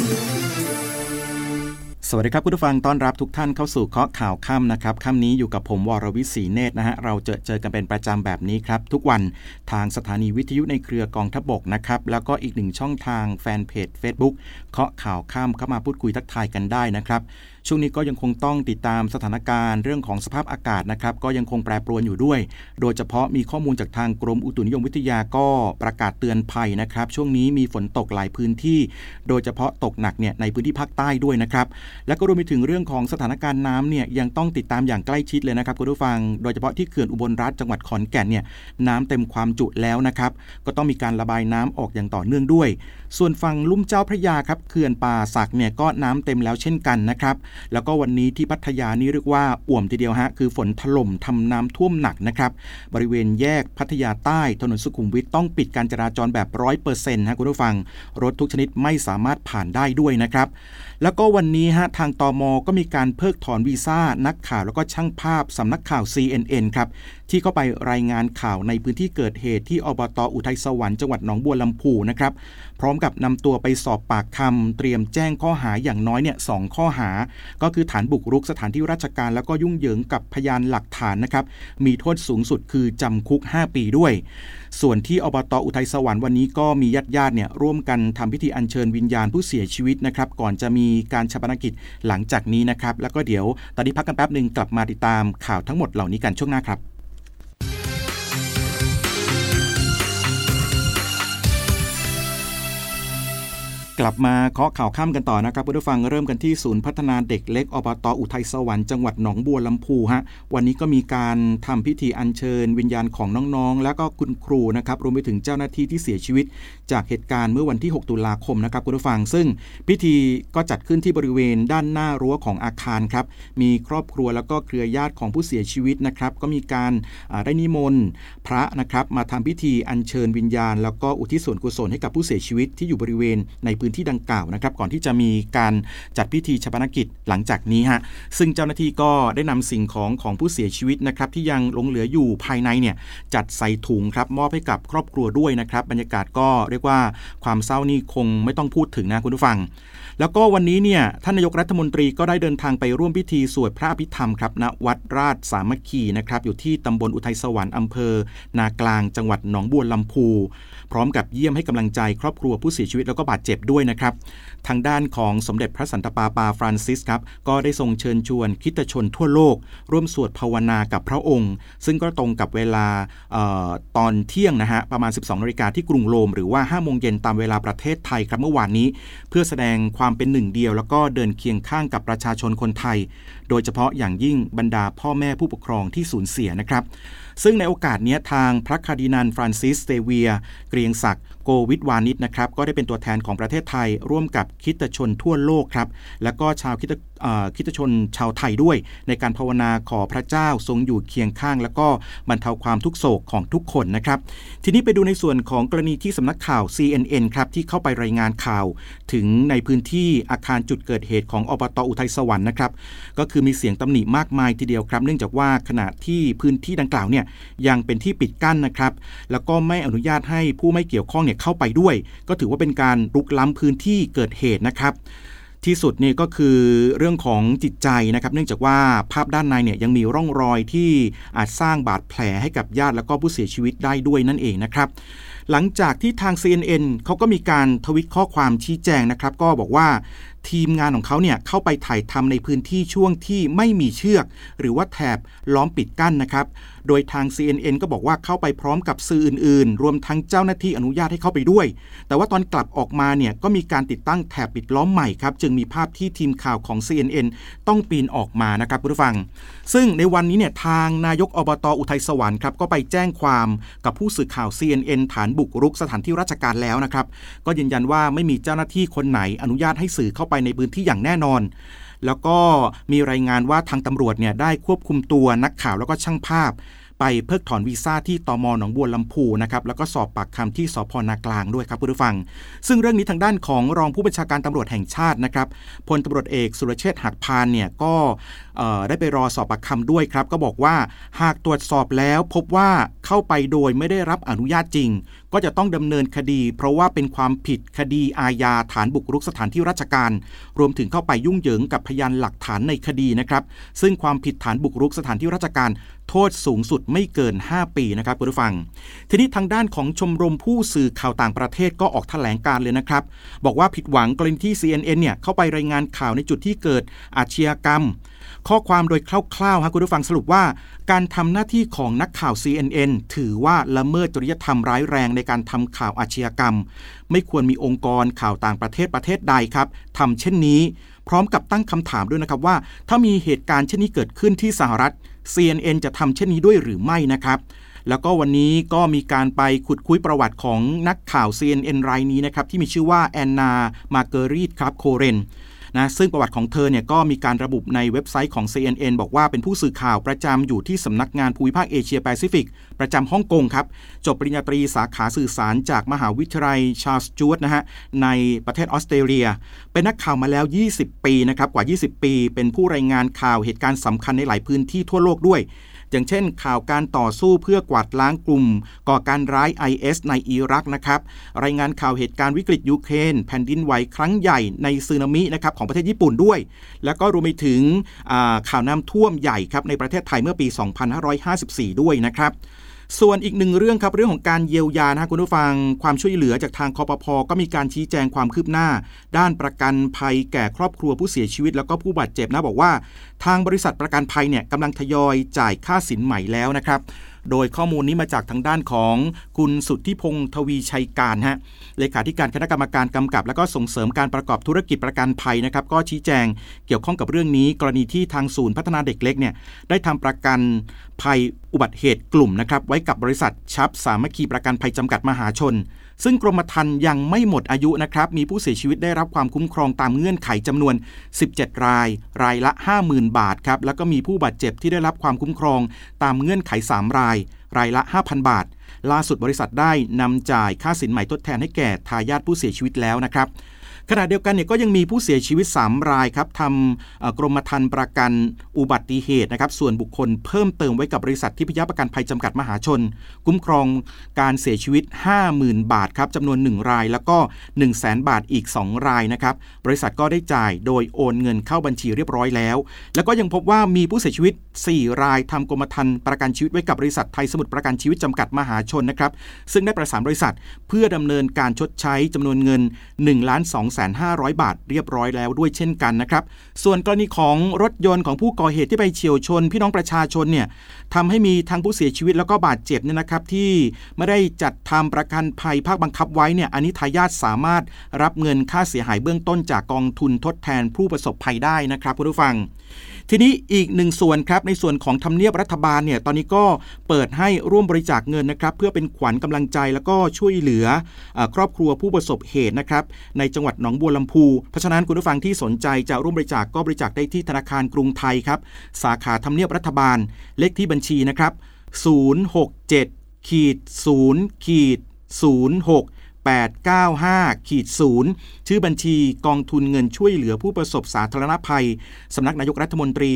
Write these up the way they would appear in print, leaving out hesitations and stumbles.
ำสวัสดีครับคุณผู้ฟังต้อนรับทุกท่านเข้าสู่เคาะข่าวค่ำนะครับค่ำนี้อยู่กับผมวรวิศรีเนตรนะฮะเราเจอกันเป็นประจำแบบนี้ครับทุกวันทางสถานีวิทยุในเครือกองทัพบกนะครับแล้วก็อีกหนึ่งช่องทางแฟนเพจ Facebook เคาะข่าวค่ำเข้ามาพูดคุยทักทายกันได้นะครับช่วงนี้ก็ยังคงต้องติดตามสถานการณ์เรื่องของสภาพอากาศนะครับก็ยังคงแปรปรวนอยู่ด้วยโดยเฉพาะมีข้อมูลจากทางกรมอุตุนิยมวิทยาก็ประกาศเตือนภัยนะครับช่วงนี้มีฝนตกหลายพื้นที่โดยเฉพาะตกหนักเนี่ยในพื้นที่ภาคใต้ด้วยนะครับและก็รวมไปถึงเรื่องของสถานการณ์น้ำเนี่ยยังต้องติดตามอย่างใกล้ชิดเลยนะครับคุณผู้ฟังโดยเฉพาะที่เขื่อนอุบลรัตน์จังหวัดขอนแก่นเนี่ยน้ำเต็มความจุแล้วนะครับก็ต้องมีการระบายน้ำออกอย่างต่อเนื่องด้วยส่วนฝั่งลุ่มเจ้าพระยาครับเขื่อนป่าสักเนี่ยก็น้ำเต็มแล้วเช่นกันนะครับแล้วก็วันนี้ที่พัทยานี่เรียกว่าอ่วมทีเดียวฮะคือฝนถล่มทำน้ำท่วมหนักนะครับบริเวณแยกพัทยาใต้ถนนสุขุมวิทต้องปิดการจราจรแบบ 100% ฮะคุณผู้ฟังรถทุกชนิดไม่สามารถผ่านได้ด้วยนะครับแล้วก็วันนี้ฮะทางตม.ก็มีการเพิกถอนวีซ่านักข่าวแล้วก็ช่างภาพสำนักข่าว CNN ครับที่เข้าไปรายงานข่าวในพื้นที่เกิดเหตุที่อบต.อุทัยสวรรค์จังหวัดหนองบัวลำพูนะครับพร้อมกับนำตัวไปสอบปากคำเตรียมแจ้งข้อหาอย่างน้อยเนี่ย2ข้อหาก็คือฐานบุกรุกสถานที่ราชการแล้วก็ยุ่งเหยิงกับพยานหลักฐานนะครับมีโทษสูงสุดคือจำคุก5ปีด้วยส่วนที่อบต.อุทัยสวรรค์วันนี้ก็มีญาติเนี่ยร่วมกันทำพิธีอัญเชิญวิญญาณผู้เสียชีวิตนะครับก่อนจะมีการชัปนกิจหลังจากนี้นะครับแล้วก็เดี๋ยวตอนนี้พักกันแป๊บนึงกลับมาติดตามข่าวทั้งหมดเหล่านี้กันช่วงหน้าครับกลับมาเคาะข่าวค่ำกันต่อนะครับผู้ฟังเริ่มกันที่ศูนย์พัฒนาเด็กเล็กอบต.อุทัยสวรรค์จังหวัดหนองบัวลำพูฮะวันนี้ก็มีการทำพิธีอัญเชิญวิญญาณของน้องๆแล้วก็คุณครูนะครับรวมไปถึงเจ้าหน้าที่ที่เสียชีวิตจากเหตุการณ์เมื่อวันที่6ตุลาคมนะครับผู้ฟังซึ่งพิธีก็จัดขึ้นที่บริเวณด้านหน้ารั้วของอาคารครับมีครอบครัวแล้วก็เครือญาติของผู้เสียชีวิตนะครับก็มีการได้นิมนต์พระนะครับมาทำพิธีอัญเชิญวิญญาณแล้วก็อุทิศส่วนกุศลให้กับผู้เสียชีวิตที่อยู่บริเวณในที่ดังกล่าวนะครับก่อนที่จะมีการจัดพิธีชัปนกิจหลังจากนี้ฮะซึ่งเจ้าหน้าที่ก็ได้นำสิ่งของผู้เสียชีวิตนะครับที่ยังหลงเหลืออยู่ภายในเนี่ยจัดใส่ถุงครับมอบให้กับครอบครัวด้วยนะครับบรรยากาศก็เรียกว่าความเศร้านี่คงไม่ต้องพูดถึงนะคุณผู้ฟังแล้วก็วันนี้เนี่ยท่านนายกรัฐมนตรีก็ได้เดินทางไปร่วมพิธีสวดพระอภิธรรมครับณวัดราชสามัคคีนะครับอยู่ที่ตำบลอุทัยสวรรค์อำเภอนากลางจังหวัดหนองบัวลำพูพร้อมกับเยี่ยมให้กำลังใจครอบครัวผู้เสียชีวิตแล้วก็บาดเจ็บด้วยนะครับทางด้านของสมเด็จพระสันตะปาปาฟรานซิสครับก็ได้ทรงเชิญชวนคริสตชนทั่วโลกร่วมสวดภาวนากับพระองค์ซึ่งก็ตรงกับเวลาตอนเที่ยงนะฮะประมาณ 12:00 นที่กรุงโรมหรือว่า 5:00 นตามเวลาประเทศไทยครับเมื่อวานนี้เพื่อแสดงความเป็นหนึ่งเดียวแล้วก็เดินเคียงข้างกับประชาชนคนไทยโดยเฉพาะอย่างยิ่งบรรดาพ่อแม่ผู้ปกครองที่สูญเสียนะครับซึ่งในโอกาสนี้ทางพระคาร์ดินัลฟรานซิสเซเวียร์เกรียงศักดิ์โกวิทวานิชนะครับก็ได้เป็นตัวแทนของประเทศไทยร่วมกับคริสตชนทั่วโลกครับแล้วก็ชาวคริสตชนชาวไทยด้วยในการภาวนาขอพระเจ้าทรงอยู่เคียงข้างแล้วก็บรรเทาความทุกโศกของทุกคนนะครับทีนี้ไปดูในส่วนของกรณีที่สำนักข่าว CNN ครับที่เข้าไปรายงานข่าวถึงในพื้นที่อาคารจุดเกิดเหตุของอบต.อุทัยสวรรค์นะครับก็คือมีเสียงตำหนิมากมายทีเดียวครับเนื่องจากว่าขณะที่พื้นที่ดังกล่าวเนี่ยยังเป็นที่ปิดกั้นนะครับแล้วก็ไม่อนุญาตให้ผู้ไม่เกี่ยวข้องเข้าไปด้วยก็ถือว่าเป็นการรุกล้ำพื้นที่เกิดเหตุนะครับที่สุดนี่ก็คือเรื่องของจิตใจนะครับเนื่องจากว่าภาพด้านในเนี่ยยังมีร่องรอยที่อาจสร้างบาดแผลให้กับญาติแล้วก็ผู้เสียชีวิตได้ด้วยนั่นเองนะครับหลังจากที่ทาง CNN เขาก็มีการทวิตข้อความชี้แจงนะครับก็บอกว่าทีมงานของเขาเนี่ยเข้าไปถ่ายทำในพื้นที่ช่วงที่ไม่มีเชือกหรือว่าแถบล้อมปิดกั้นนะครับโดยทาง CNN ก็บอกว่าเข้าไปพร้อมกับสื่ออื่นๆรวมทั้งเจ้าหน้าที่อนุญาตให้เข้าไปด้วยแต่ว่าตอนกลับออกมาเนี่ยก็มีการติดตั้งแถบปิดล้อมใหม่ครับจึงมีภาพที่ทีมข่าวของ CNN ต้องปีนออกมานะครับคุณผู้ฟังซึ่งในวันนี้เนี่ยทางนายกอบต.อุทัยสวรรค์ครับก็ไปแจ้งความกับผู้สื่อข่าว CNN ฐานบุกรุกสถานที่ราชการแล้วนะครับก็ยืนยันว่าไม่มีเจ้าหน้าที่คนไหนอนุญาตให้สื่อเข้าไปในพื้นที่อย่างแน่นอนแล้วก็มีรายงานว่าทางตำรวจเนี่ยได้ควบคุมตัวนักข่าวแล้วก็ช่างภาพ ไปเพิกถอนวีซ่าที่ตม.หนองบัวลำพูนะครับแล้วก็สอบปากคำที่สพ.นากลางด้วยครับผู้ฟังซึ่งเรื่องนี้ทางด้านของรองผู้บัญชาการตำรวจแห่งชาตินะครับพลตำรวจเอกสุรเชษฐ์หักพานเนี่ยก็ได้ไปรอสอบปากคำด้วยครับก็บอกว่าหากตรวจสอบแล้วพบว่าเข้าไปโดยไม่ได้รับอนุญาตจริงก็จะต้องดำเนินคดีเพราะว่าเป็นความผิดคดีอาญาฐานบุกรุกสถานที่ราชการรวมถึงเข้าไปยุ่งเหยิงกับพยานหลักฐานในคดีนะครับซึ่งความผิดฐานบุกรุกสถานที่ราชการโทษสูงสุดไม่เกิน5ปีนะครับคุณผู้ฟังทีนี้ทางด้านของชมรมผู้สื่อข่าวต่างประเทศก็ออกแถลงการเลยนะครับบอกว่าผิดหวังกรณีที่ CNN เนี่ยเข้าไปรายงานข่าวในจุดที่เกิดอาชญากรรมข้อความโดยคร่าวๆฮะคุณผู้ฟังสรุปว่าการทำหน้าที่ของนักข่าว CNN ถือว่าละเมิดจริยธรรมร้ายแรงในการทำข่าวอาชญากรรมไม่ควรมีองค์กรข่าวต่างประเทศใดครับทำเช่นนี้พร้อมกับตั้งคำถามด้วยนะครับว่าถ้ามีเหตุการณ์เช่นนี้เกิดขึ้นที่สหรัฐ CNN จะทำเช่นนี้ด้วยหรือไม่นะครับแล้วก็วันนี้ก็มีการไปขุดคุยประวัติของนักข่าว CNN รายนี้นะครับที่มีชื่อว่าแอนนามาเกอรีตครับโคเรนนะซึ่งประวัติของเธอเนี่ยก็มีการระบุในเว็บไซต์ของ CNN บอกว่าเป็นผู้สื่อข่าวประจำอยู่ที่สำนักงานภูมิภาคเอเชียแปซิฟิกประจำฮ่องกงครับจบปริญญาตรีสาขาสื่อสารจากมหาวิทยาลัย Charles Sturt นะฮะในประเทศออสเตรเลียเป็นนักข่าวมาแล้ว20ปีนะครับกว่า20ปีเป็นผู้รายงานข่าวเหตุการณ์สำคัญในหลายพื้นที่ทั่วโลกด้วยอย่างเช่นข่าวการต่อสู้เพื่อกวาดล้างกลุ่มก่อการร้าย IS ในอิรักนะครับรายงานข่าวเหตุการณ์วิกฤตยูเครนแผ่นดินไหวครั้งใหญ่ในสึนามินะครับของประเทศญี่ปุ่นด้วยแล้วก็รวมไปถึงข่าวน้ำท่วมใหญ่ครับในประเทศไทยเมื่อปี 2554 ด้วยนะครับส่วนอีกหนึ่งเรื่องครับเรื่องของการเยียวยานะคุณผู้ฟังความช่วยเหลือจากทางคปภ.ก็มีการชี้แจงความคืบหน้าด้านประกันภัยแก่ครอบครัวผู้เสียชีวิตแล้วก็ผู้บาดเจ็บนะบอกว่าทางบริษัทประกันภัยเนี่ยกำลังทยอยจ่ายค่าสินใหม่แล้วนะครับโดยข้อมูลนี้มาจากทางด้านของคุณสุทธิพงษ์ทวีชัยการฮะเลขาธิการคณะกรรมการกำกับและก็ส่งเสริมการประกอบธุรกิจประกันภัยนะครับก็ชี้แจงเกี่ยวข้องกับเรื่องนี้กรณีที่ทางศูนย์พัฒนาเด็กเล็กเนี่ยได้ทำประกันภัยอุบัติเหตุกลุ่มนะครับไว้กับบริษัทชับสามัคคีประกันภัยจำกัดมหาชนซึ่งกรมธรรม์ยังไม่หมดอายุนะครับมีผู้เสียชีวิตได้รับความคุ้มครองตามเงื่อนไขจำนวน17รายรายละ 50,000 บาทครับแล้วก็มีผู้บาดเจ็บที่ได้รับความคุ้มครองตามเงื่อนไข3รายละ 5,000 บาทล่าสุดบริษัทได้นำจ่ายค่าสินใหม่ทดแทนให้แก่ทายาทผู้เสียชีวิตแล้วนะครับขณะเดียวกันเนี่ยก็ยังมีผู้เสียชีวิต3รายครับทำกรมธรรม์ประกันอุบัติเหตุนะครับส่วนบุคคลเพิ่มเติมไว้กับบริษัททิพยประกันภัยจำกัดมหาชนคุ้มครองการเสียชีวิต 50,000 บาทครับจำนวน1รายแล้วก็ 100,000 บาทอีก2รายนะครับบริษัทก็ได้จ่ายโดยโอนเงินเข้าบัญชีเรียบร้อยแล้วแล้วก็ยังพบว่ามีผู้เสียชีวิต4รายทำกรมธรรม์ประกันชีวิตไว้กับบริษัทไทยสมุทรประกันชีวิตจำกัดมหาชนนะครับซึ่งได้ประสานบริษัทเพื่อดำเนินการชดใช้จำนวนเงิน 1,200,500 บาทเรียบร้อยแล้วด้วยเช่นกันนะครับส่วนกรณีของรถยนต์ของผู้ก่อเหตุที่ไปเฉี่ยวชนพี่น้องประชาชนเนี่ยทำให้มีทั้งผู้เสียชีวิตแล้วก็บาดเจ็บเนี่ยนะครับที่ไม่ได้จัดทำประกันภัยภาคบังคับไว้เนี่ยอันนี้ทายาทสามารถรับเงินค่าเสียหายเบื้องต้นจากกองทุนทดแทนผู้ประสบภัยได้นะครับคุณผู้ฟังทีนี้อีกหนึ่งส่วนครับในส่วนของทำเนียบรัฐบาลเนี่ยตอนนี้ก็เปิดให้ร่วมบริจาคเงินนะครับเพื่อเป็นขวัญกำลังใจแล้วก็ช่วยเหลือครอบครัวผู้ประสบเหตุนะครับในจังหวัดหนองบัวลำพูเพราะฉะนั้นคุณผู้ฟังที่สนใจจะร่วมบริจาคก็บริจาคได้ที่ธนาคารกรุงไทยครับสาขาทำเนียบรัฐบาลเลขที่บัญชีนะครับ 067-0-06895-0 ชื่อบัญชีกองทุนเงินช่วยเหลือผู้ประสบสาธารณภัยสำนักนายกรัฐมนตรี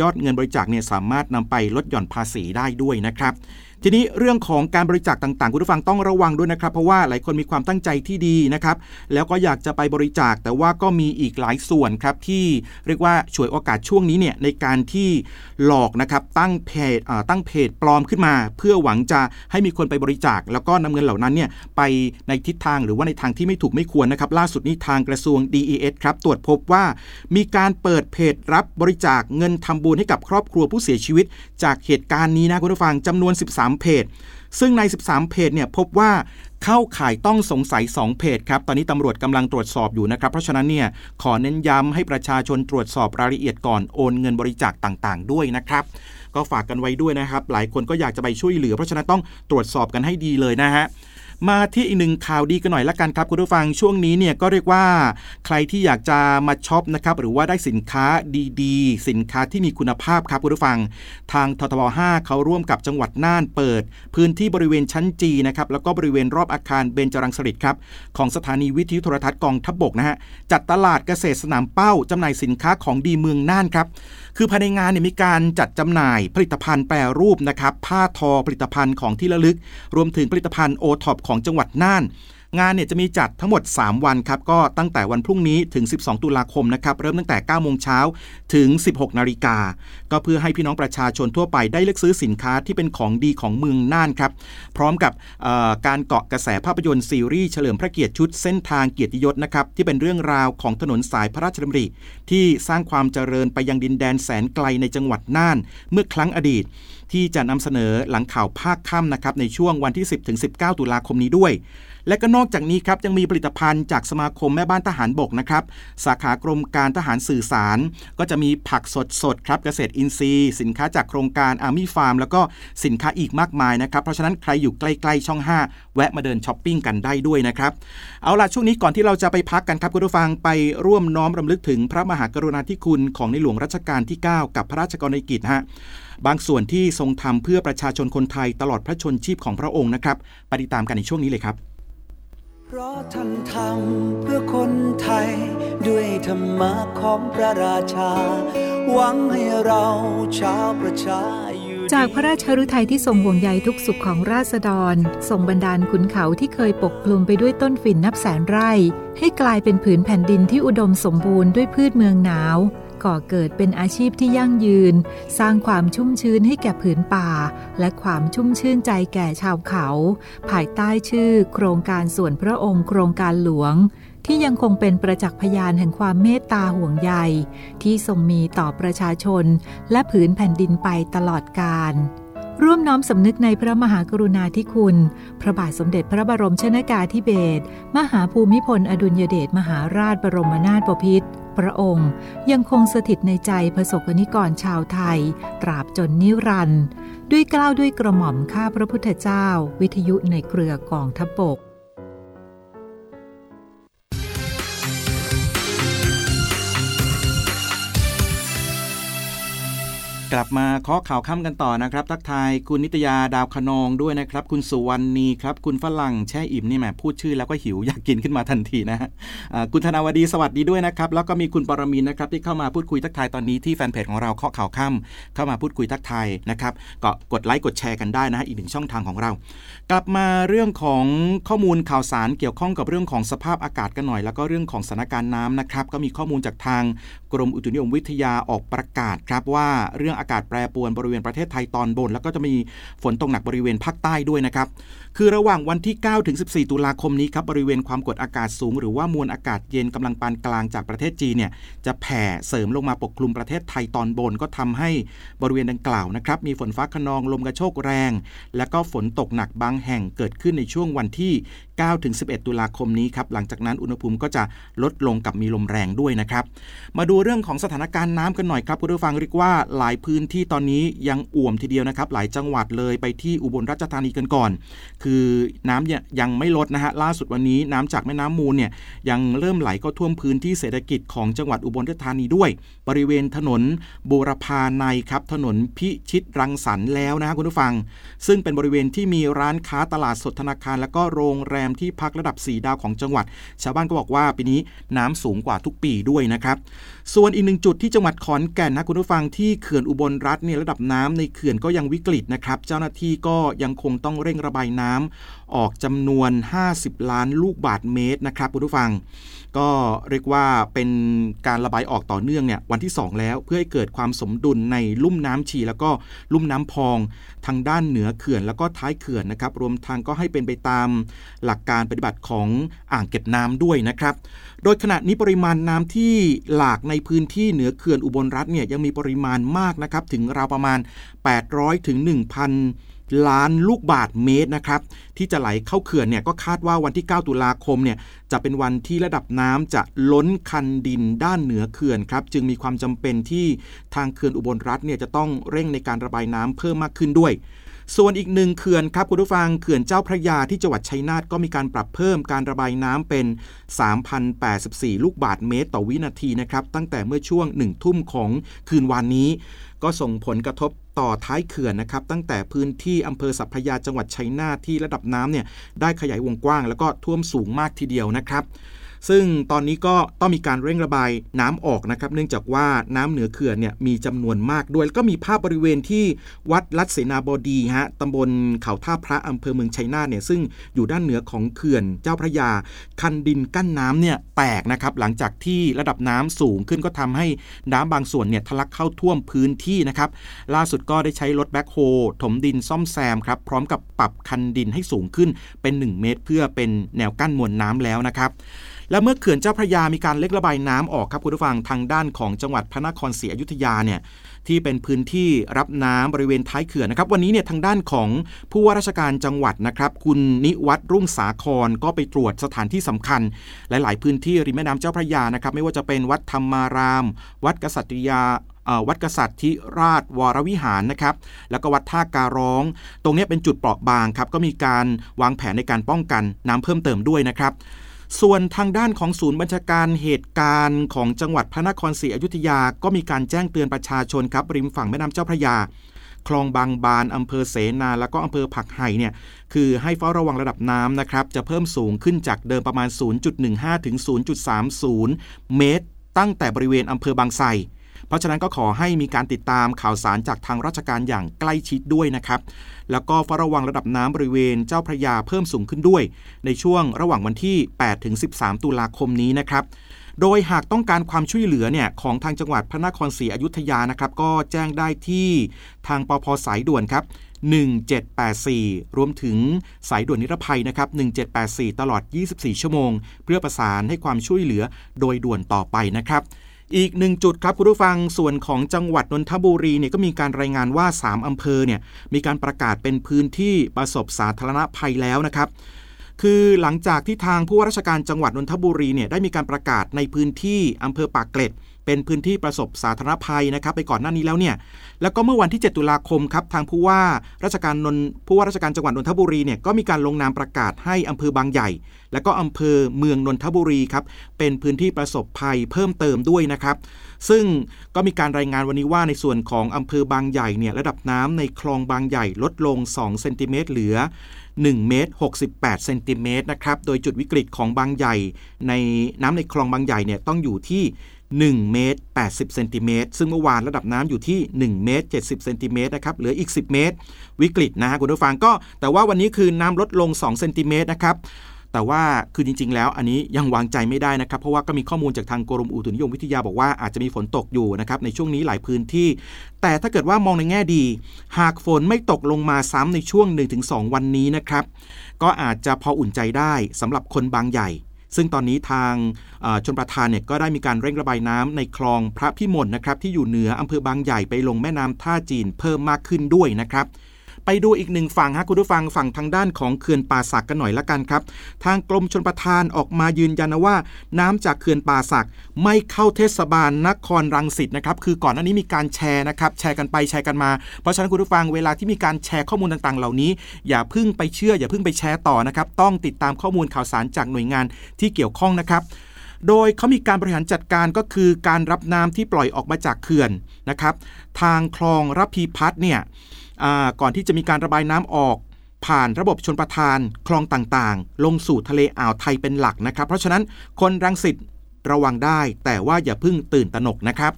ยอดเงินบริจาคเนี่ยสามารถนำไปลดหย่อนภาษีได้ด้วยนะครับทีนี้เรื่องของการบริจาคต่างๆคุณผู้ฟังต้องระวังด้วยนะครับเพราะว่าหลายคนมีความตั้งใจที่ดีนะครับแล้วก็อยากจะไปบริจาคแต่ว่าก็มีอีกหลายส่วนครับที่เรียกว่าฉวยโอกาสช่วงนี้เนี่ยในการที่หลอกนะครับตั้งเพจปลอมขึ้นมาเพื่อหวังจะให้มีคนไปบริจาคแล้วก็นำเงินเหล่านั้นเนี่ยไปในทิศทางหรือว่าในทางที่ไม่ถูกไม่ควรนะครับล่าสุดนี้ทางกระทรวง DES ครับตรวจพบว่ามีการเปิดเพจรับบริจาคเงินทำบุญให้กับครอบครัวผู้เสียชีวิตจากเหตุการณ์นี้นะคุณผู้ฟังจำนวน13เพจซึ่งใน13เพจเนี่ยพบว่าเข้าข่ายต้องสงสัย2เพจครับตอนนี้ตำรวจกำลังตรวจสอบอยู่นะครับเพราะฉะนั้นเนี่ยขอเน้นย้ำให้ประชาชนตรวจสอบรายละเอียดก่อนโอนเงินบริจาคต่างๆด้วยนะครับก็ฝากกันไว้ด้วยนะครับหลายคนก็อยากจะไปช่วยเหลือเพราะฉะนั้นต้องตรวจสอบกันให้ดีเลยนะฮะ มาที่อีกหนึ่งข่าวดีกันหน่อยละกันครับคุณผู้ฟังช่วงนี้เนี่ยก็เรียกว่าใครที่อยากจะมาช็อปนะครับหรือว่าได้สินค้าดีๆสินค้าที่มีคุณภาพครับคุณผู้ฟังทางททบ.5 เขาร่วมกับจังหวัดน่านเปิดพื้นที่บริเวณชั้นจีนะครับแล้วก็บริเวณรอบอาคารเบญจรังสฤษดิ์ครับของสถานีวิทยุโทรทัศน์กองทัพบกนะฮะจัดตลาดเกษตรสนามเป้าจำหน่ายสินค้าของดีเมืองน่านครับคือภายในงานเนี่ยมีการจัดจำหน่ายผลิตภัณฑ์แปรรูปนะครับผ้าทอผลิตภัณฑ์ของที่ระลึกรวมถึงผลิตภัณฑ์โอท็อปของจังหวัดน่านงานเนี่ยจะมีจัดทั้งหมด3วันครับก็ตั้งแต่วันพรุ่งนี้ถึง12ตุลาคมนะครับเริ่มตั้งแต่ 9:00 น.ถึง 16:00 น.ก็เพื่อให้พี่น้องประชาชนทั่วไปได้เลือกซื้อสินค้าที่เป็นของดีของเมืองน่านครับพร้อมกับการเกาะกระแสภาพยนตร์ซีรีส์เฉลิมพระเกียรติชุดเส้นทางเกียรติยศนะครับที่เป็นเรื่องราวของถนนสายพระราชดำริที่สร้างความเจริญไปยังดินแดนแสนไกลในจังหวัดน่านเมื่อครั้งอดีตที่จะนำเสนอหลังข่าวภาคค่ำนะครับในช่วงวันที่ 10-19 ตุลาคมนี้ด้วยและก็นอกจากนี้ครับยังมีผลิตภัณฑ์จากสมาคมแม่บ้านทหารบกนะครับสาขากรมการทหารสื่อสารก็จะมีผักสดๆครับเกษตรอินทรีย์สินค้าจากโครงการ Army Farm แล้วก็สินค้าอีกมากมายนะครับเพราะฉะนั้นใครอยู่ใกล้ๆช่อง5แวะมาเดินช้อปปิ้งกันได้ด้วยนะครับเอาล่ะช่วงนี้ก่อนที่เราจะไปพักกันครับคุณผู้ฟังไปร่วมน้อมรำลึกถึงพระมหากรุณาธิคุณของในหลวงรัชกาลที่9กับพระราชกรณียกิจฮะบางส่วนที่ทรงทำเพื่อประชาชนคนไทยตลอดพระชนชีพของพระองค์นะครับไปติดตามกันในช่วงนี้เลยครับเพราะท่านทำเพื่อคนไทยด้วยธรรมะของพระราชาหวังให้เราชาวประชาอยู่จากพระราชฤทัยที่ทรงห่วงใยทุกสุขของราษฎรทรงบันดาลขุนเขาที่เคยปกคลุมไปด้วยต้นฝิ่นนับแสนไร่ให้กลายเป็นผืนแผ่นดินที่อุดมสมบูรณ์ด้วยพืชเมืองหนาวก่อเกิดเป็นอาชีพที่ยั่งยืนสร้างความชุ่มชื้นให้แก่ผืนป่าและความชุ่มชื่นใจแก่ชาวเขาภายใต้ชื่อโครงการส่วนพระองค์โครงการหลวงที่ยังคงเป็นประจักษ์พยานแห่งความเมตตาห่วงใยที่ทรงมีต่อประชาชนและผืนแผ่นดินไปตลอดกาลร่วมน้อมสำนึกในพระมหากรุณาธิคุณพระบาทสมเด็จพระบรมชนกาธิเบศรมหาภูมิพลอดุลยเดชมหาราชบรมนาถบพิตรพระองค์ยังคงสถิตในใจประสบกรณิกรชาวไทยตราบจนนิรันดร์ด้วยเกล้าด้วยกระหม่อมข้าพระพุทธเจ้าวิทยุในเครือกองทัพบกกลับมาข้อข่าวค่ำกันต่อนะครับทักทายคุณนิตยาดาวขนองด้วยนะครับคุณสุวรรณีครับคุณฝรั่งแช่อิ่มนี่แหมพูดชื่อแล้วก็หิวอยากกินขึ้นมาทันทีนะฮะคุณธนาวดีสวัสดีด้วยนะครับแล้วก็มีคุณปรมินทร์นะครับที่เข้ามาพูดคุยทักทายตอนนี้ที่แฟนเพจของเราข้อข่าวค่ำเข้ามาพูดคุยทักทายนะครับก็กดไลค์กดแชร์กันได้นะฮะอีกหนึ่งช่องทางของเรากลับมาเรื่องของข้อมูลข่าวสารเกี่ยวข้องกับเรื่องของสภาพอากาศกันหน่อยแล้วก็เรื่องของสถานการณ์น้ำนะครับก็มีข้อมูลจากทางกรมอุตุนิยมวิทยาออกประกาศครับว่าเรื่องอากาศแปรปรวนบริเวณประเทศไทยตอนบนแล้วก็จะมีฝนตกหนักบริเวณภาคใต้ด้วยนะครับคือระหว่างวันที่9ถึง14ตุลาคมนี้ครับบริเวณความกดอากาศสูงหรือว่ามวลอากาศเย็นกำลังปานกลางจากประเทศจีนเนี่ยจะแผ่เสริมลงมาปกคลุมประเทศไทยตอนบนก็ทำให้บริเวณดังกล่าวนะครับมีฝนฟ้าคะนองลมกระโชกแรงและก็ฝนตกหนักบางแห่งเกิดขึ้นในช่วงวันที่9ถึง11ตุลาคมนี้ครับหลังจากนั้นอุณหภูมิก็จะลดลงกับมีลมแรงด้วยนะครับมาดูเรื่องของสถานการณ์น้ำกันหน่อยครับคุณผู้ฟังเรียกว่าหลายพื้นที่ตอนนี้ยังอ่วมทีเดียวนะครับหลายจังหวัดเลยไปที่อุบลราชธานีกันก่อนคือน้ำเนี่ยยังไม่ลดนะฮะล่าสุดวันนี้น้ำจากแม่น้ำมูลเนี่ยยังเริ่มไหลก็ท่วมพื้นที่เศรษฐกิจของจังหวัดอุบลราชธานีด้วยบริเวณถนนบูรพาในครับถนนพิชิตรังสรรค์แล้วนะคุณผู้ฟังซึ่งเป็นบริเวณที่มีร้านค้าตลาดสดธนาคารแล้วก็โรงแรมที่พักระดับ4ดาวของจังหวัดชาวบ้านก็บอกว่าปีนี้น้ำสูงกว่าทุกปีด้วยนะครับส่วนอีกหนึ่งจุดที่จังหวัดขอนแก่นนะคุณผู้ฟังที่เขื่อนอุบลรัตน์เนี่ยระดับน้ำในเขื่อนก็ยังวิกฤตนะครับเจ้าหน้าที่ก็ยังคงต้องเร่งระบายน้ำออกจำนวน50ล้านลูกบาศก์เมตรนะครับคุณผู้ฟังก็เรียกว่าเป็นการระบายออกต่อเนื่องเนี่ยวันที่2แล้วเพื่อให้เกิดความสมดุลในลุ่มน้ำชีแล้วก็ลุ่มน้ำพองทางด้านเหนือเขื่อนแล้วก็ท้ายเขื่อนนะครับรวมทางก็ให้เป็นไปตามหลักการปฏิบัติของอ่างเก็บน้ำด้วยนะครับโดยขณะนี้ปริมาณน้ำที่หลากในพื้นที่เหนือเขื่อนอุบลรัตน์เนี่ยยังมีปริมาณมากนะครับถึงราวประมาณ800ถึง 1,000 ล้านลูกบาศก์เมตรนะครับที่จะไหลเข้าเขื่อนเนี่ยก็คาดว่าวันที่9ตุลาคมเนี่ยจะเป็นวันที่ระดับน้ำจะล้นคันดินด้านเหนือเขื่อนครับจึงมีความจำเป็นที่ทางเขื่อนอุบลรัตน์เนี่ยจะต้องเร่งในการระบายน้ำเพิ่มมากขึ้นด้วย ส่วนอีกหนึ่งเขื่อนครับคุณผู้ฟังเขื่อนเจ้าพระยาที่จังหวัดชัยนาทก็มีการปรับเพิ่มการระบายน้ำเป็น 3,084 ลูกบาศก์เมตรต่อวินาทีนะครับตั้งแต่เมื่อช่วง 1 ทุ่มของคืนวันนี้ก็ส่งผลกระทบต่อท้ายเขื่อนนะครับตั้งแต่พื้นที่อำเภอสัพพยาจังหวัดชัยนาทที่ระดับน้ำเนี่ยได้ขยายวงกว้างแล้วก็ท่วมสูงมากทีเดียวนะครับซึ่งตอนนี้ก็ต้องมีการเร่งระบายน้ำออกนะครับเนื่องจากว่าน้ำเหนือเขื่อนเนี่ยมีจำนวนมากด้วยแล้วก็มีภาพบริเวณที่วัดลัดเสนาบดีฮะตำบลเขาท่าพระอำเภอเมืองชัยนาทเนี่ยซึ่งอยู่ด้านเหนือของเขื่อนเจ้าพระยาคันดินกั้นน้ำเนี่ยแตกนะครับหลังจากที่ระดับน้ำสูงขึ้นก็ทำให้น้ำบางส่วนเนี่ยทะลักเข้าท่วมพื้นที่นะครับล่าสุดก็ได้ใช้รถแบ็คโฮถมดินซ่อมแซมครับพร้อมกับปรับคันดินให้สูงขึ้นเป็น1เมตรเพื่อเป็นแนวกั้นมวลน้ำแล้วนะครับและเมื่อเขื่อนเจ้าพระยามีการเร่งระบายน้ำออกครับคุณผู้ฟังทางด้านของจังหวัดพระนครศรีอยุธยาเนี่ยที่เป็นพื้นที่รับน้ำบริเวณท้ายเขื่อนนะครับวันนี้เนี่ยทางด้านของผู้ว่าราชการจังหวัดนะครับคุณนิวัฒน์รุ่งสาครก็ไปตรวจสถานที่สำคัญหลายๆพื้นที่ริมแม่น้ำเจ้าพระยานะครับไม่ว่าจะเป็นวัดธรรมารามวัดกษัตริย์ที่ราชวรวิหารนะครับแล้วก็วัดท่าการ้องตรงนี้เป็นจุดเปราะบางครับก็มีการวางแผนในการป้องกันน้ำเพิ่มเติมด้วยนะครับส่วนทางด้านของศูนย์บัญชาการเหตุการณ์ของจังหวัดพระนครศรีอยุธยาก็มีการแจ้งเตือนประชาชนครับริมฝั่งแม่น้ำเจ้าพระยาคลองบางบานอำเภอเสนาแล้วก็อำเภอผักไห่เนี่ยคือให้เฝ้าระวังระดับน้ำนะครับจะเพิ่มสูงขึ้นจากเดิมประมาณ 0.15 ถึง 0.30 เมตรตั้งแต่บริเวณอำเภอบางไทรเพราะฉะนั้นก็ขอให้มีการติดตามข่าวสารจากทางราชการอย่างใกล้ชิดด้วยนะครับแล้วก็เฝ้าระวังระดับน้ำบริเวณเจ้าพระยาเพิ่มสูงขึ้นด้วยในช่วงระหว่างวันที่ 8-13 ตุลาคมนี้นะครับโดยหากต้องการความช่วยเหลือเนี่ยของทางจังหวัดพระนครศรีอยุธยานะครับก็แจ้งได้ที่ทางปภ.สายด่วนครับ1784รวมถึงสายด่วนนิรภัยนะครับ1784ตลอด24ชั่วโมงเพื่อประสานให้ความช่วยเหลือโดยด่วนต่อไปนะครับอีกหนึ่งจุดครับคุณผู้ฟังส่วนของจังหวัดนนทบุรีเนี่ยก็มีการรายงานว่า3อำเภอเนี่ยมีการประกาศเป็นพื้นที่ประสบสาธารณภัยแล้วนะครับคือหลังจากที่ทางผู้ว่าราชการจังหวัดนนทบุรีเนี่ยได้มีการประกาศในพื้นที่อำเภอปากเกร็ดเป็นพื้นที่ประสบสาธารณภัยนะครับไปก่อนหน้านี้แล้วเนี่ยแล้วก็เมื่อวันที่7ตุลาคมครับทางผู้ว่าราชการจังหวัดนนทบุรีเนี่ยก็มีการลงนามประกาศให้อำเภอบางใหญ่และก็อำเภอเมืองนนทบุรีครับเป็นพื้นที่ประสบภัยเพิ่มเติมด้วยนะครับซึ่งก็มีการรายงานวันนี้ว่าในส่วนของอำเภอบางใหญ่เนี่ยระดับน้ำในคลองบางใหญ่ลดลง2เซนติเมตรเหลือ1เมตร68เซนติเมตรนะครับโดยจุดวิกฤตของบางใหญ่ในน้ำในคลองบางใหญ่เนี่ยต้องอยู่ที่1เมตร80เซนติเมตรซึ่งเมื่อวานระดับน้ำอยู่ที่1เมตร70เซนติเมตรนะครับเหลืออีก10เมตรวิกฤตนะฮะคุณผู้ฟังก็แต่ว่าวันนี้คือน้ำลดลง2เซนติเมตรนะครับแต่ว่าคือจริงๆแล้วอันนี้ยังวางใจไม่ได้นะครับเพราะว่าก็มีข้อมูลจากทางกรมอุตุนิยมวิทยาบอกว่าอาจจะมีฝนตกอยู่นะครับในช่วงนี้หลายพื้นที่แต่ถ้าเกิดว่ามองในแง่ดีหากฝนไม่ตกลงมาซ้ำในช่วง 1-2 วันนี้นะครับก็อาจจะพออุ่นใจได้สำหรับคนบางใหญ่ซึ่งตอนนี้ทางชลประทานเนี่ยก็ได้มีการเร่งระบายน้ำในคลองพระพิมลนะครับที่อยู่เหนืออำเภอบางใหญ่ไปลงแม่น้ำท่าจีนเพิ่มมากขึ้นด้วยนะครับไปดูอีกหนึ่งฝั่งฮะคุณผู้ฟังฝั่งทางด้านของเขื่อนป่าสักกันหน่อยละกันครับทางกรมชลประทานออกมายืนยันนะว่าน้ำจากเขื่อนป่าสักไม่เข้าเทศบาลนครรังสิตนะครับคือก่อนหน้านี้มีการแชร์นะครับแชร์กันไปแชร์กันมาเพราะฉะนั้นคุณผู้ฟังเวลาที่มีการแชร์ข้อมูลต่างๆเหล่านี้อย่าเพิ่งไปเชื่ออย่าเพิ่งไปแชร์ต่อนะครับต้องติดตามข้อมูลข่าวสารจากหน่วยงานที่เกี่ยวข้องนะครับโดยเขามีการบริหารจัดการก็คือการรับน้ำที่ปล่อยออกมาจากเขื่อนนะครับทางคลองระพีพัฒน์เนี่ยก่อนที่จะมีการระบายน้ำออกผ่านระบบชลประทานคลองต่างๆลงสู่ทะเลอ่าวไทยเป็นหลักนะครับเพราะฉะนั้นคนรังสิตระวังได้แต่ว่าอย่าเพิ่งตื่นตระหนกนะครับ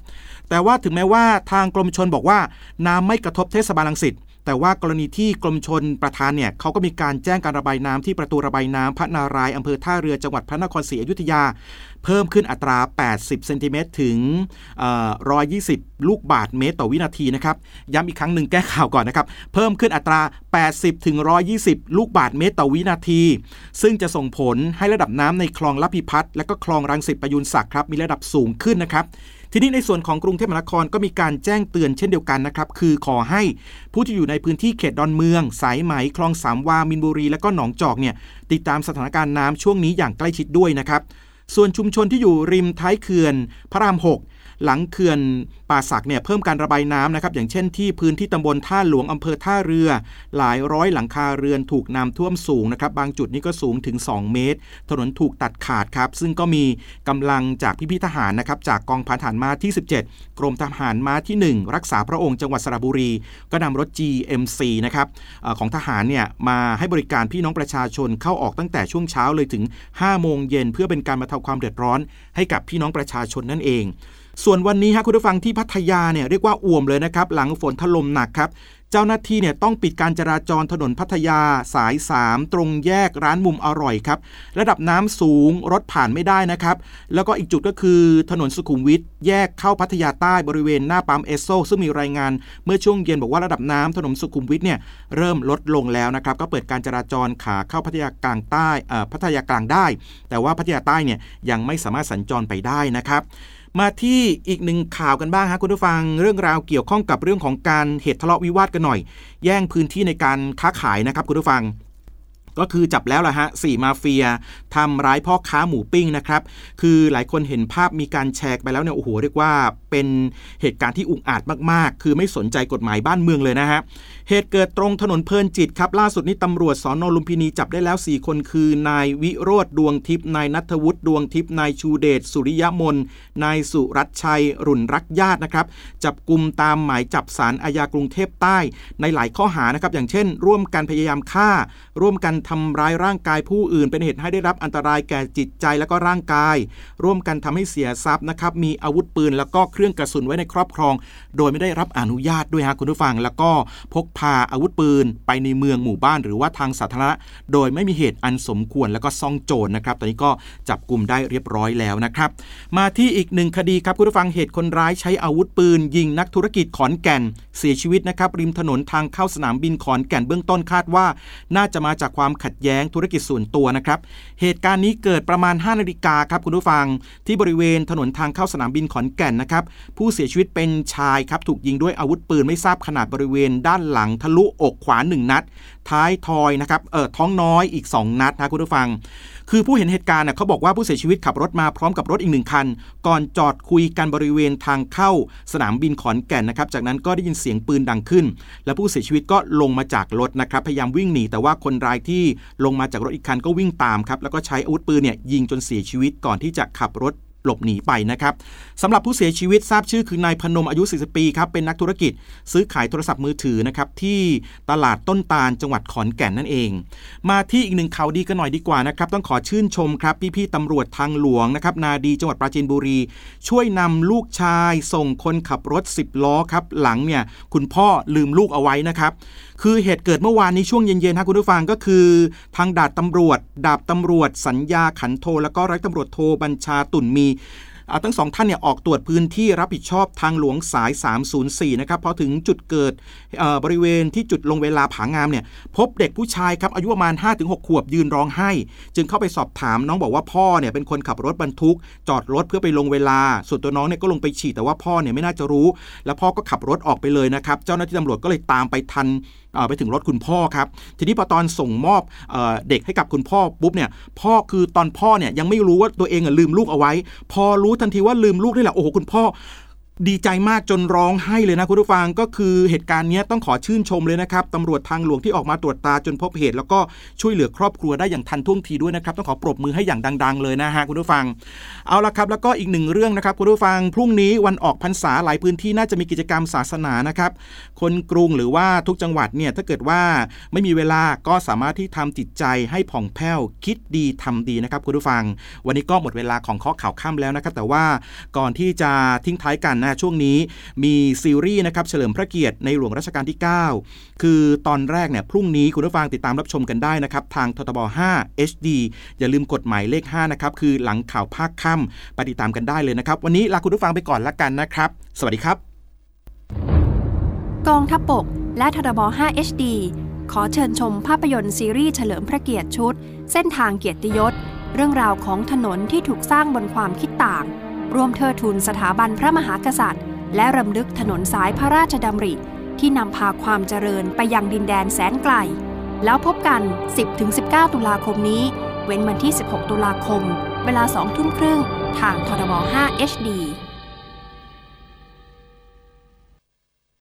แต่ว่าถึงแม้ว่าทางกรมชลบอกว่าน้ำไม่กระทบเทศบาลรังสิตแต่ว่ากรณีที่กรมชลประทานเนี่ยเขาก็มีการแจ้งการระบายน้ำที่ประตูระบายน้ำพระนารายณ์อำเภอท่าเรือจังหวัดพระนครศรีอยุธยาเพิ่มขึ้นอัตรา80เซนติเมตรถึง120ลูกบาศก์เมตรต่อวินาทีนะครับย้ำอีกครั้งหนึ่งแก้ข่าวก่อนนะครับเพิ่มขึ้นอัตรา80ถึง120ลูกบาศก์เมตรต่อวินาทีซึ่งจะส่งผลให้ระดับน้ำในคลองระพีพัฒน์และก็คลองรังสิตประยูรศักดิ์ครับมีระดับสูงขึ้นนะครับทีนี้ในส่วนของกรุงเทพมหานครก็มีการแจ้งเตือนเช่นเดียวกันนะครับคือขอให้ผู้ที่อยู่ในพื้นที่เขตดอนเมืองสายไหมคลองสามวามินบุรีและก็หนองจอกเนี่ยติดตามสถานการณ์น้ำช่วงนี้อย่างใกล้ชิดด้วยนะครับส่วนชุมชนที่อยู่ริมท้ายเขื่อนพระราม6 หลังเขื่อนป่าสักเนี่ยเพิ่มการระบายน้ำนะครับอย่างเช่นที่พื้นที่ตำบลท่าหลวงอำเภอท่าเรือหลายร้อยหลังคาเรือนถูกน้ำท่วมสูงนะครับบางจุดนี่ก็สูงถึง2เมตรถนนถูกตัดขาดครับซึ่งก็มีกำลังจากพี่ๆทหารนะครับจากกองพันทหารม้าที่17กรมทหารม้าที่1รักษาพระองค์จังหวัดสระบุรีก็นำรถ GMC นะครับของทหารเนี่ยมาให้บริการพี่น้องประชาชนเข้าออกตั้งแต่ช่วงเช้าเลยถึง5โมงเย็นเพื่อเป็นการบรรเทาความเดือดร้อนให้กับพี่น้องประชาชนนั่นเองส่วนวันนี้ฮะคุณผู้ฟังที่พัทยาเนี่ยเรียกว่าอ่วมเลยนะครับหลังฝนถล่มหนักครับเจ้าหน้าที่เนี่ยต้องปิดการจราจรถนนพัทยาสาย3ตรงแยกร้านมุมอร่อยครับระดับน้ำสูงรถผ่านไม่ได้นะครับแล้วก็อีกจุดก็คือถนนสุขุมวิทแยกเข้าพัทยาใต้บริเวณหน้าปั๊มเอสโซซึ่งมีรายงานเมื่อช่วงเย็นบอกว่าระดับน้ำถนนสุขุมวิทเนี่ยเริ่มลดลงแล้วนะครับก็เปิดการจราจรขาเข้าพัทยากลางใต้พัทยากลางได้แต่ว่าพัทยาใต้เนี่ยยังไม่สามารถสัญจรไปได้นะครับมาที่อีกหนึ่งข่าวกันบ้างฮะคุณผู้ฟังเรื่องราวเกี่ยวข้องกับเรื่องของการเหตุทะเลาะวิวาทกันหน่อยแย่งพื้นที่ในการค้าขายนะครับคุณผู้ฟังก็คือจับแล้วล่ะฮะ4มาเฟียทำร้ายพ่อค้าหมูปิ้งนะครับคือหลายคนเห็นภาพมีการแชร์ไปแล้วเนี่ยโอ้โหเรียกว่าเป็นเหตุการณ์ที่อุกอาจมากๆคือไม่สนใจกฎหมายบ้านเมืองเลยนะฮะเหตุเกิดตรงถนนเพลินจิตครับล่าสุดนี้ตำรวจสน.ลุมพินีจับได้แล้ว4คนคือนายวิโรจน์ดวงทิพย์นายณัฐวุฒิดวงทิพย์นายชูเดชสุริยมนนายสุรัชชัยรุ่นรักญาตินะครับจับกุมตามหมายจับศาลอาญากรุงเทพใต้ในหลายข้อหานะครับอย่างเช่นร่วมกันพยายามฆ่าร่วมกันทำร้ายร่างกายผู้อื่นเป็นเหตุให้ได้รับอันตรายแก่จิตใจและก็ร่างกายร่วมกันทำให้เสียทรัพย์นะครับมีอาวุธปืนแล้วก็เครื่องกระสุนไว้ในครอบครองโดยไม่ได้รับอนุญาตด้วยฮะคุณผู้ฟังแล้วก็พกพาอาวุธปืนไปในเมืองหมู่บ้านหรือว่าทางสาธารณะโดยไม่มีเหตุอันสมควรแล้วก็ซ่องโจรนะครับตอนนี้ก็จับกุมได้เรียบร้อยแล้วนะครับมาที่อีกหนึ่งคดีครับคุณผู้ฟังเหตุคนร้ายใช้อาวุธปืนยิงนักธุรกิจขอนแก่นเสียชีวิตนะครับริมถนนทางเข้าสนามบินขอนแก่นเบื้องต้นคาดว่าน่าจะมาจากความขัดแย้งธุรกิจส่วนตัวนะครับเหตุการณ์นี้เกิดประมาณ 5 นาฬิกาครับคุณผู้ฟังที่บริเวณถนนทางเข้าสนามบินขอนแก่นนะครับผู้เสียชีวิตเป็นชายครับถูกยิงด้วยอาวุธปืนไม่ทราบขนาดบริเวณด้านหลังทะลุอกขวา1นัดท้ายทอยนะครับท้องน้อยอีก2นัดนะคุณผู้ฟังคือผู้เห็นเหตุการณ์เขาบอกว่าผู้เสียชีวิตขับรถมาพร้อมกับรถอีก1คันก่อนจอดคุยกันบริเวณทางเข้าสนามบินขอนแก่นนะครับจากนั้นก็ได้ยินเสียงปืนดังขึ้นและผู้เสียชีวิตก็ลงมาจากรถนะครับพยายามวิ่งหนีแต่ว่าคนร้ายที่ลงมาจากรถอีกคันก็วิ่งตามครับแล้วก็ใช้อาวุธปืนเนี่ยยิงจนเสียชีวิตก่อนที่จะขับรถหลบหนีไปนะครับสำหรับผู้เสียชีวิตทราบชื่อคือนายพนมอายุ40ปีครับเป็นนักธุรกิจซื้อขายโทรศัพท์มือถือนะครับที่ตลาดต้นตาลจังหวัดขอนแก่นนั่นเองมาที่อีกหนึ่งข่าวดีกันหน่อยดีกว่านะครับต้องขอชื่นชมครับพี่ๆตำรวจทางหลวงนะครับนาดีจังหวัดปราจีนบุรีช่วยนำลูกชายส่งคนขับรถ10ล้อครับหลังเนี่ยคุณพ่อลืมลูกเอาไว้นะครับคือเหตุเกิดเมื่อวานนี้ช่วงเย็นๆครับคุณผู้ฟังก็คือทางดาบตำรวจสัญญาขันโทแล้วก็ร้อยตำรวจโทบัญชาตุ่นมีทั้งสองท่านเนี่ยออกตรวจพื้นที่รับผิดชอบทางหลวงสาย304นะครับพอถึงจุดเกิดบริเวณที่จุดลงเวลาผางามเนี่ยพบเด็กผู้ชายครับอายุประมาณ 5-6 ขวบยืนร้องไห้จึงเข้าไปสอบถามน้องบอกว่าพ่อเนี่ยเป็นคนขับรถบรรทุกจอดรถเพื่อไปลงเวลาส่วนตัวน้องเนี่ยก็ลงไปฉี่แต่ว่าพ่อเนี่ยไม่น่าจะรู้แล้วพ่อก็ขับรถออกไปเลยนะครับเจ้าหน้าที่ตำรวจก็เลยตามไปทันไปถึงรถคุณพ่อครับทีนี้พอตอนส่งมอบเด็กให้กับคุณพ่อปุ๊บเนี่ยพ่อคือตอนพ่อเนี่ยยังไม่รู้ว่าตัวเองลืมลูกเอาไว้พอรู้ทันทีว่าลืมลูกนี่แหละโอ้โหคุณพ่อดีใจมากจนร้องไห้เลยนะคุณผู้ฟังก็คือเหตุการณ์นี้ต้องขอชื่นชมเลยนะครับตำรวจทางหลวงที่ออกมาตรวจตาจนพบเหตุแล้วก็ช่วยเหลือครอบครัวได้อย่างทันท่วงทีด้วยนะครับต้องขอปรบมือให้อย่างดังๆเลยนะฮะคุณผู้ฟังเอาละครับแล้วก็อีกหนึ่งเรื่องนะครับคุณผู้ฟังพรุ่งนี้วันออกพรรษาหลายพื้นที่น่าจะมีกิจกรรมศาสนานะครับคนกรุงหรือว่าทุกจังหวัดเนี่ยถ้าเกิดว่าไม่มีเวลาก็สามารถที่ทำจิตใจให้ผ่องแผ้วคิดดีทำดีนะครับคุณผู้ฟังวันนี้ก็หมดเวลาของข้อข่าวค่ำแล้วนะครับแต่ว่าก่อนที่จะทิ้งท้ายกันช่วงนี้มีซีรีส์นะครับเฉลิมพระเกียรติในหลวงรัชกาลที่9คือตอนแรกเนี่ยพรุ่งนี้คุณผู้ฟังติดตามรับชมกันได้นะครับทางททบ5 HD อย่าลืมกดหมายเลข5นะครับคือหลังข่าวภาคค่ำไปติดตามกันได้เลยนะครับวันนี้ลาคุณผู้ฟังไปก่อนละกันนะครับสวัสดีครับกองทัพบกและททบ5 HD ขอเชิญชมภาพยนตร์ซีรีส์เฉลิมพระเกียรติชุดเส้นทางเกียรติยศเรื่องราวของถนนที่ถูกสร้างบนความคิดต่างร่วมเทิดทูนสถาบันพระมหากษัตริย์และรำลึกถนนสายพระราชดำริที่นำพาความเจริญไปยังดินแดนแสนไกลแล้วพบกัน 10-19 ตุลาคมนี้เว้นวันที่16 ตุลาคมเวลา 20:30 น.ทางททบ 5 HD